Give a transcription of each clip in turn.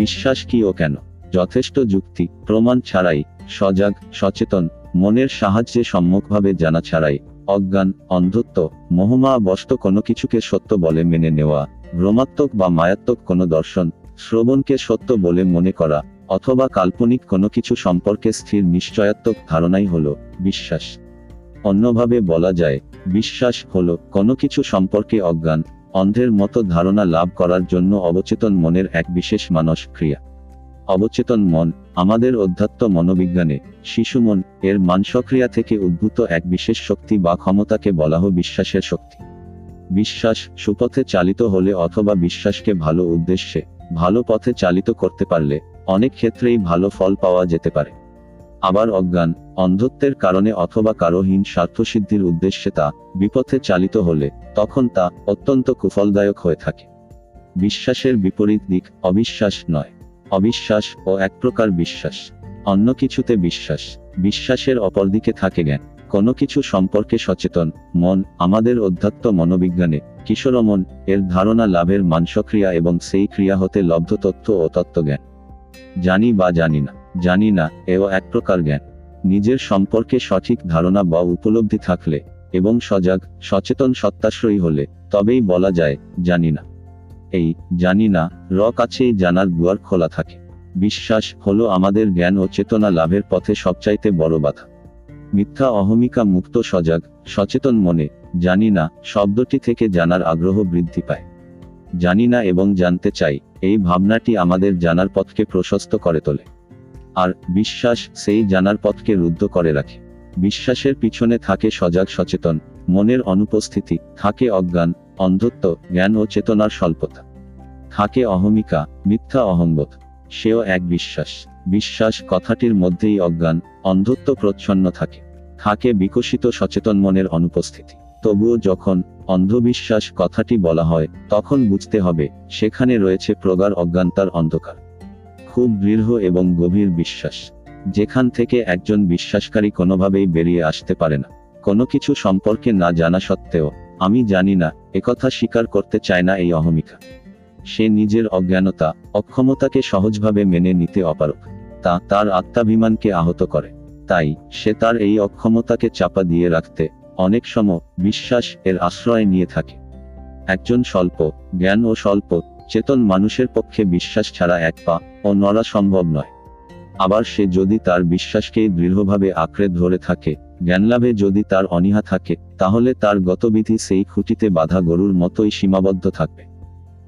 বিশ্বাস কি ও কেন? যথেষ্ট যুক্তি প্রমাণ ছাড়াই, সজাগ সচেতন মনের সাহায্যে, সম্মুখভাবে জানা ছাড়াই, অজ্ঞান অন্ধত্ব মোহমা বস্ত কোনো কিছুকে সত্য বলে মেনে নেওয়া, ভ্রমাত্মক বা মায়াত্মক কোনো দর্শন শ্রবণকে সত্য বলে মনে করা অথবা কাল্পনিক কোনো কিছু সম্পর্কে স্থির নিশ্চয়াত্মক ধারণাই হলো বিশ্বাস। অন্যভাবে বলা যায়, বিশ্বাস হলো কোনো কিছু সম্পর্কে অজ্ঞান অন্ধের মতো ধারণা লাভ করার জন্য অবচেতন মনের এক বিশেষ মানস ক্রিয়া। অবচেতন মন আমাদের অধ্যাত্ম মনোবিজ্ঞানে শিশু মন এর মানসক্রিয়া থেকে উদ্ভূত এক বিশেষ শক্তি বা ক্ষমতাকে বলা হয় বিশ্বাসের শক্তি। বিশ্বাস সুপথে চালিত হলে অথবা বিশ্বাসকে ভালো উদ্দেশ্যে ভালো পথে চালিত করতে পারলে অনেক ক্ষেত্রেই ভালো ফল পাওয়া যেতে পারে। আবার অজ্ঞান অন্ধত্বের কারণে অথবা কারোহীন স্বার্থসিদ্ধির উদ্দেশ্যে তা বিপথে চালিত হলে তখন তা অত্যন্ত কুফলদায়ক হয়ে থাকে। বিশ্বাসের বিপরীত দিক অবিশ্বাস নয়, অবিশ্বাস ও এক প্রকার বিশ্বাস, অন্য কিছুতে বিশ্বাস। বিশ্বাসের অপরদিকে থাকে জ্ঞান। কোনো কিছু সম্পর্কে সচেতন মন আমাদের অধ্যাত্ম মনোবিজ্ঞানে কিশোরমন এর ধারণা লাভের মানসক্রিয়া এবং সেই ক্রিয়া হতে লব্ধ তথ্য ও তত্ত্বজ্ঞান। জানি বা জানি না, জানি না এও এক প্রকার জ্ঞান। নিজের সম্পর্কে সঠিক ধারণা বা উপলব্ধি থাকলে এবং সজাগ সচেতন সত্তাশ্রয়ী হলে তবেই বলা যায় জানি না। এই জানি না র কাছেই জানার দুয়ার খোলা থাকে। বিশ্বাস হলো আমাদের জ্ঞান ও চেতনা লাভের পথে সবচাইতে বড় বাধা। মিথ্যা অহমিকা মুক্ত সজাগ সচেতন মনে জানি না শব্দটি থেকে জানার আগ্রহ বৃদ্ধি পায়। জানি না এবং জানতে চাই এই ভাবনাটি আমাদের জানার পথকে প্রশস্ত করে তোলে, আর বিশ্বাস সেই জানার পথকে রুদ্ধ করে রাখে। বিশ্বাসের পিছনে থাকে সজাগ সচেতন মনের অনুপস্থিতি, থাকে অজ্ঞান অন্ধত্ব, জ্ঞান ও চেতনার স্বল্পতা, থাকে অহমিকা মিথ্যা অহংবোধ, সেও এক বিশ্বাস। বিশ্বাস কথাটির মধ্যেই অজ্ঞান অন্ধত্ব প্রচ্ছন্ন থাকে, থাকে বিকশিত সচেতন মনের অনুপস্থিতি। তবুও যখন অন্ধবিশ্বাস কথাটি বলা হয় তখন বুঝতে হবে সেখানে রয়েছে প্রগাঢ় অজ্ঞানতার অন্ধকার। খুব দৃঢ় এবং গভীর বিশ্বাস, যেখান থেকে একজন বিশ্বাসকারী কোনোভাবেই বেরিয়ে আসতে পারে না। কোনো কিছু সম্পর্কে না জানা সত্ত্বেও আমি জানি না একথা স্বীকার করতে চায় না এই অহমিকা। সে নিজের অজ্ঞানতা অক্ষমতাকে সহজভাবে মেনে নিতে অপারক, তা তার আত্মাভিমানকে আহত করে। তাই সে তার এই অক্ষমতাকে চাপা দিয়ে রাখতে অনেক সময় বিশ্বাস এর আশ্রয় নিয়ে থাকে। একজন স্বল্প জ্ঞান ও স্বল্প চেতন মানুষের পক্ষে বিশ্বাস ছাড়া এক পা ও নড়া সম্ভব নয়। আবার সে যদি তার বিশ্বাসকেই দৃঢ়ভাবে আঁকড়ে ধরে থাকে, জ্ঞানলাভে যদি তার অনীহা থাকে, তাহলে তার গতবিধি সেই খুঁটিতে বাঁধা গরুর মতোই সীমাবদ্ধ থাকবে,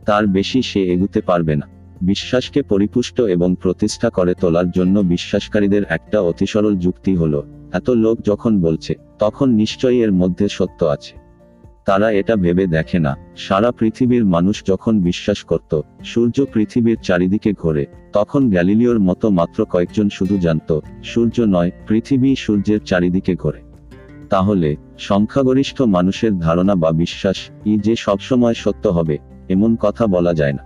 তার বেশি সে এগুতে পারবে না। বিশ্বাসকে পরিপুষ্ট এবং প্রতিষ্ঠা করে তোলার জন্য বিশ্বাসকারীদের একটা অতি সরল যুক্তি হলো, এত লোক যখন বলছে তখন নিশ্চয়ই এর মধ্যে সত্য আছে। তারা এটা ভেবে দেখে না সারা পৃথিবীর মানুষ যখন বিশ্বাস করত সূর্য পৃথিবীর চারিদিকে ঘোরে, তখন গ্যালিলিওর মতো মাত্র কয়েকজন শুধু জানত সূর্য নয়, পৃথিবী সূর্যের চারিদিকে ঘোরে। তাহলে সংখ্যাগরিষ্ঠ মানুষের ধারণা বা বিশ্বাস ই যে সবসময় সত্য হবে এমন কথা বলা যায় না।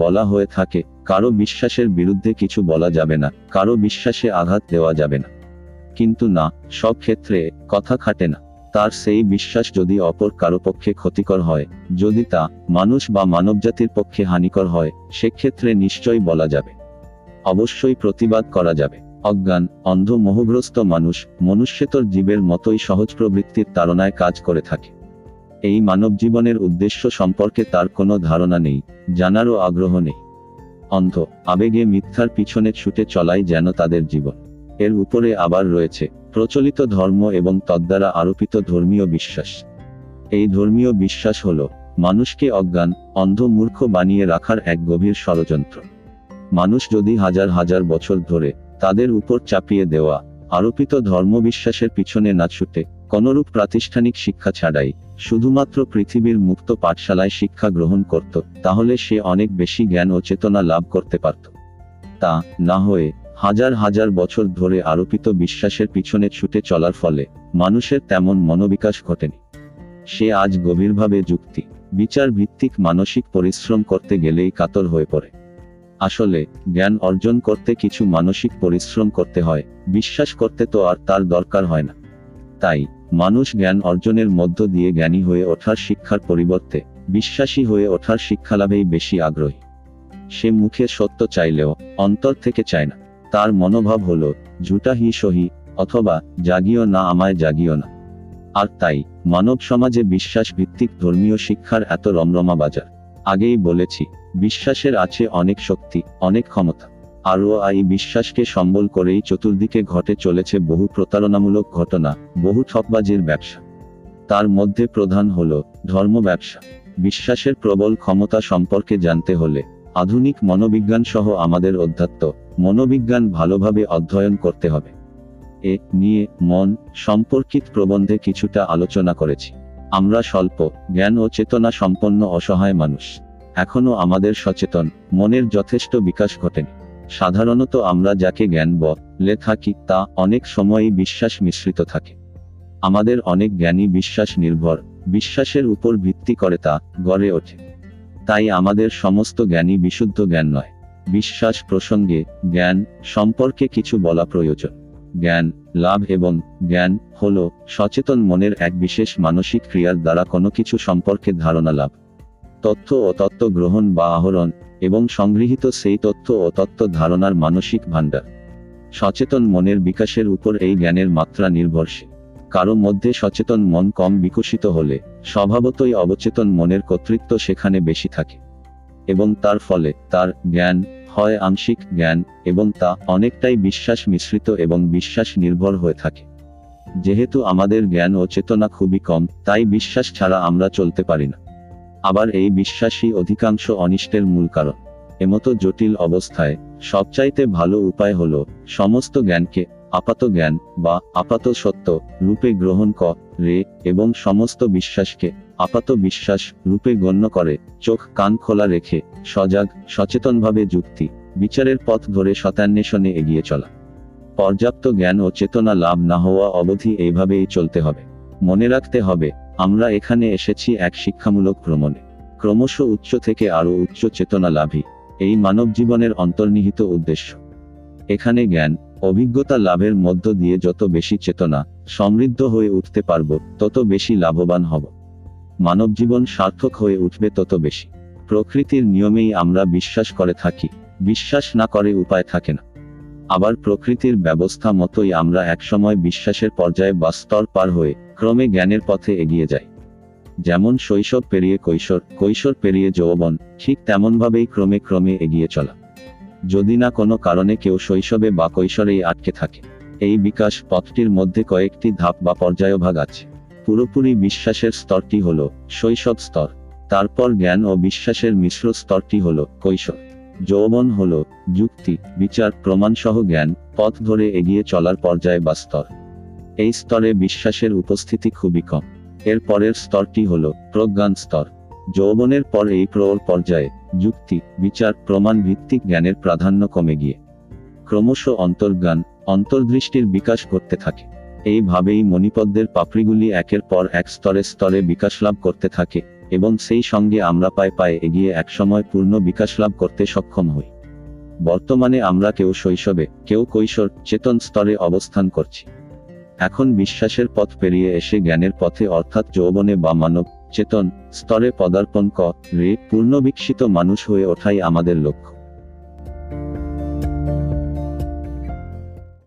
বলা হয়ে থাকে কারো বিশ্বাসের বিরুদ্ধে কিছু বলা যাবে না, কারো বিশ্বাসে আঘাত দেওয়া যাবে না। কিন্তু না, সব ক্ষেত্রে কথা খাটে না। তার সেই বিশ্বাস যদি অপর কারো পক্ষে ক্ষতিকর হয়, যদি তা মানুষ বা মানবজাতির পক্ষে হানিকর হয়, সেক্ষেত্রে নিশ্চয়ই বলা যাবে, অবশ্যই প্রতিবাদ করা যাবে। অজ্ঞান অন্ধ মোহগ্রস্ত মানুষ মনুষ্যতর জীবের মতোই সহজ প্রবৃত্তির তাড়নায় কাজ করে থাকে। এই মানব জীবনের উদ্দেশ্য সম্পর্কে তার কোনো ধারণা নেই, জানারও আগ্রহ নেই। অন্ধ আবেগে মিথ্যার পিছনে ছুটে চলাই যেন তাদের জীবন। এর উপরে আবার রয়েছে প্রচলিত ধর্ম এবং তদ্বারা আরোপিত ধর্মীয় বিশ্বাস। এই ধর্মীয় বিশ্বাস হল মানুষকে অজ্ঞান অন্ধ মূর্খ বানিয়ে রাখার এক গভীর ষড়যন্ত্র। মানুষ যদি হাজার হাজার বছর ধরে তাদের উপর চাপিয়ে দেওয়া আরোপিত ধর্মবিশ্বাসের পিছনে না ছুটে কোনরূপ প্রাতিষ্ঠানিক শিক্ষা ছাড়াই শুধুমাত্র পৃথিবীর মুক্ত পাঠশালায় শিক্ষা গ্রহণ করত, তাহলে সে অনেক বেশি জ্ঞান ও চেতনা লাভ করতে পারত। তা না হয়ে হাজার হাজার বছর ধরে আরোপিত বিশ্বাসের পিছনে ছুটে চলার ফলে মানুষের তেমন মনোবিকাশ ঘটেনি। সে আজ গভীরভাবে যুক্তি বিচার ভিত্তিক মানসিক পরিশ্রম করতে গেলেই কাতর হয়ে পড়ে। আসলে জ্ঞান অর্জন করতে কিছু মানসিক পরিশ্রম করতে হয়, বিশ্বাস করতে তো আর তার দরকার হয় না। তাই মানুষ জ্ঞান অর্জনের মধ্য দিয়ে জ্ঞানী হয়ে ওঠার শিক্ষার পরিবর্তে বিশ্বাসী হয়ে ওঠার শিক্ষালাভেই বেশি আগ্রহী। সে মুখে সত্য চাইলেও অন্তর থেকে চায় না। তার মনোভাব হলো ঝুটা হি সহি, অথবা জাগিও না আমায় জাগিও না। আর তাই মানব সমাজে বিশ্বাস ভিত্তিক ধর্মীয় শিক্ষার এত রমরমা বাজার। আগেই বলেছি, বিশ্বাসের আছে অনেক শক্তি, অনেক ক্ষমতা। আরও এই বিশ্বাসকে সম্বল করেই চতুর্দিকে ঘটে চলেছে বহু প্রতারণামূলক ঘটনা, বহু ঠকবাজির ব্যবসা। তার মধ্যে প্রধান হলো ধর্ম ব্যবসা। বিশ্বাসের প্রবল ক্ষমতা সম্পর্কে জানতে হলে আধুনিক মনোবিজ্ঞান সহ আমাদের অধ্যাত্ম মনোবিজ্ঞান ভালোভাবে অধ্যয়ন করতে হবে। এ নিয়ে মন সম্পর্কিত প্রবন্ধে কিছুটা আলোচনা করেছি। আমরা স্বল্প জ্ঞান ও চেতনা সম্পন্ন অসহায় মানুষ। এখনো আমাদের সচেতন মনের যথেষ্ট বিকাশ ঘটেনি। সাধারণত আমরা যাকে জ্ঞান বলে থাকি তা অনেক সময়ই বিশ্বাস মিশ্রিত থাকে। আমাদের অনেক জ্ঞানই বিশ্বাস নির্ভর, বিশ্বাসের উপর ভিত্তি করে তা গড়ে ওঠে। তাই আমাদের সমস্ত জ্ঞানই বিশুদ্ধ জ্ঞান নয়। বিশ্বাস প্রসঙ্গে জ্ঞান সম্পর্কে কিছু বলা প্রয়োজন। জ্ঞান লাভ এবং জ্ঞান হলো সচেতন মনের এক বিশেষ মানসিক ক্রিয়ার দ্বারা কোনো কিছু সম্পর্কে ধারণা লাভ। তথ্য ও তত্ত্ব গ্রহণ বা আহরণ এবং সংগৃহীত সেই তথ্য ও তত্ত্ব ধারণার মানসিক ভাণ্ডার। সচেতন মনের বিকাশের উপর এই জ্ঞানের মাত্রা নির্ভরশীল। কারো মধ্যে সচেতন মন কম বিকশিত হলে স্বভাবতই অবচেতন মনের কর্তৃত্ব সেখানে বেশি থাকে, এবং তার ফলে তার জ্ঞান হয় আংশিক জ্ঞান এবং তা অনেকটাই বিশ্বাস মিশ্রিত এবং বিশ্বাস নির্ভর হয়ে থাকে। যেহেতু আমাদের জ্ঞান ও চেতনা খুবই কম, তাই বিশ্বাস ছাড়া আমরা চলতে পারি না। আবার এই বিশ্বাসই অধিকাংশ অনিষ্টের মূল কারণ। এমতো জটিল অবস্থায় সবচাইতে ভালো উপায় হলো সমস্ত জ্ঞানকে আপাত জ্ঞান বা আপাত সত্য রূপে গ্রহণ করে এবং সমস্ত বিশ্বাসকে আপাত বিশ্বাস রূপে গণ্য করে চোখ কান খোলা রেখে সজাগ সচেতনভাবে যুক্তি বিচারের পথ ধরে সত্যান্বেষণে এগিয়ে চলা। পর্যাপ্ত জ্ঞান ও চেতনা লাভ না হওয়া অবধি এইভাবেই চলতে হবে। মনে রাখতে হবে, আমরা এখানে এসেছি এক শিক্ষামূলক ভ্রমণে, ক্রমশ উচ্চ থেকে আরও উচ্চ চেতনা লাভই এই মানব জীবনের অন্তর্নিহিত উদ্দেশ্য। এখানে জ্ঞান অভিজ্ঞতা লাভের মধ্য দিয়ে যত বেশি চেতনা সমৃদ্ধ হয়ে উঠতে পারব, তত বেশি লাভবান হব। মানব জীবন সার্থক হয়ে উঠবে তত বেশি। প্রকৃতির নিয়মেই আমরা বিশ্বাস করে থাকি, বিশ্বাস না করে উপায় থাকে না। আবার প্রকৃতির ব্যবস্থা মতোই আমরা একসময় বিশ্বাসের পর্যায়ে বা স্তর পার হয়ে ক্রমে জ্ঞানের পথে এগিয়ে যাই। যেমন শৈশব পেরিয়ে কৈশোর, কৈশোর পেরিয়ে যৌবন, ঠিক তেমনভাবেই ক্রমে ক্রমে এগিয়ে চলা। যদি না কোনো কারণে কেউ শৈশবে বা কৈশোরেই আটকে থাকে, এই বিকাশ পথটির মধ্যে কয়েকটি ধাপ বা পর্যায়ভাগ আছে। পুরোপুরি বিশ্বাসের স্তরটি হল শৈশব স্তর, তারপর জ্ঞান ও বিশ্বাসের মিশ্র স্তরটি হল কৈশোর। যৌবন হল যুক্তি বিচার প্রমাণসহ জ্ঞান পথ ধরে এগিয়ে চলার পর্যায় বা স্তর। এই স্তরে বিশ্বাসের উপস্থিতি খুবই কম। এর পরের স্তরটি হল প্রজ্ঞান স্তর। যৌবনের পর এই প্রৌঢ় পর্যায়ে যুক্তি বিচার প্রমাণ ভিত্তিক জ্ঞানের প্রাধান্য কমে গিয়ে ক্রমশ অন্তর্জ্ঞান অন্তর্দৃষ্টির বিকাশ করতে থাকে। এইভাবেই মণিপদ্মের পাপড়িগুলি একের পর এক স্তরে স্তরে বিকাশ লাভ করতে থাকে, এবং সেই সঙ্গে আমরা পায়ে পায়ে এগিয়ে একসময় পূর্ণ বিকাশ লাভ করতে সক্ষম হই। বর্তমানে আমরা কেউ শৈশবে, কেউ কৈশোর চেতন স্তরে অবস্থান করছি। এখন বিশ্বাসের পথ পেরিয়ে এসে জ্ঞানের পথে অর্থাৎ যৌবনে বা মানব চেতন স্তরে পদার্পণ করে পূর্ণবিকশিত মানুষ হয়ে ওঠাই আমাদের লক্ষ্য।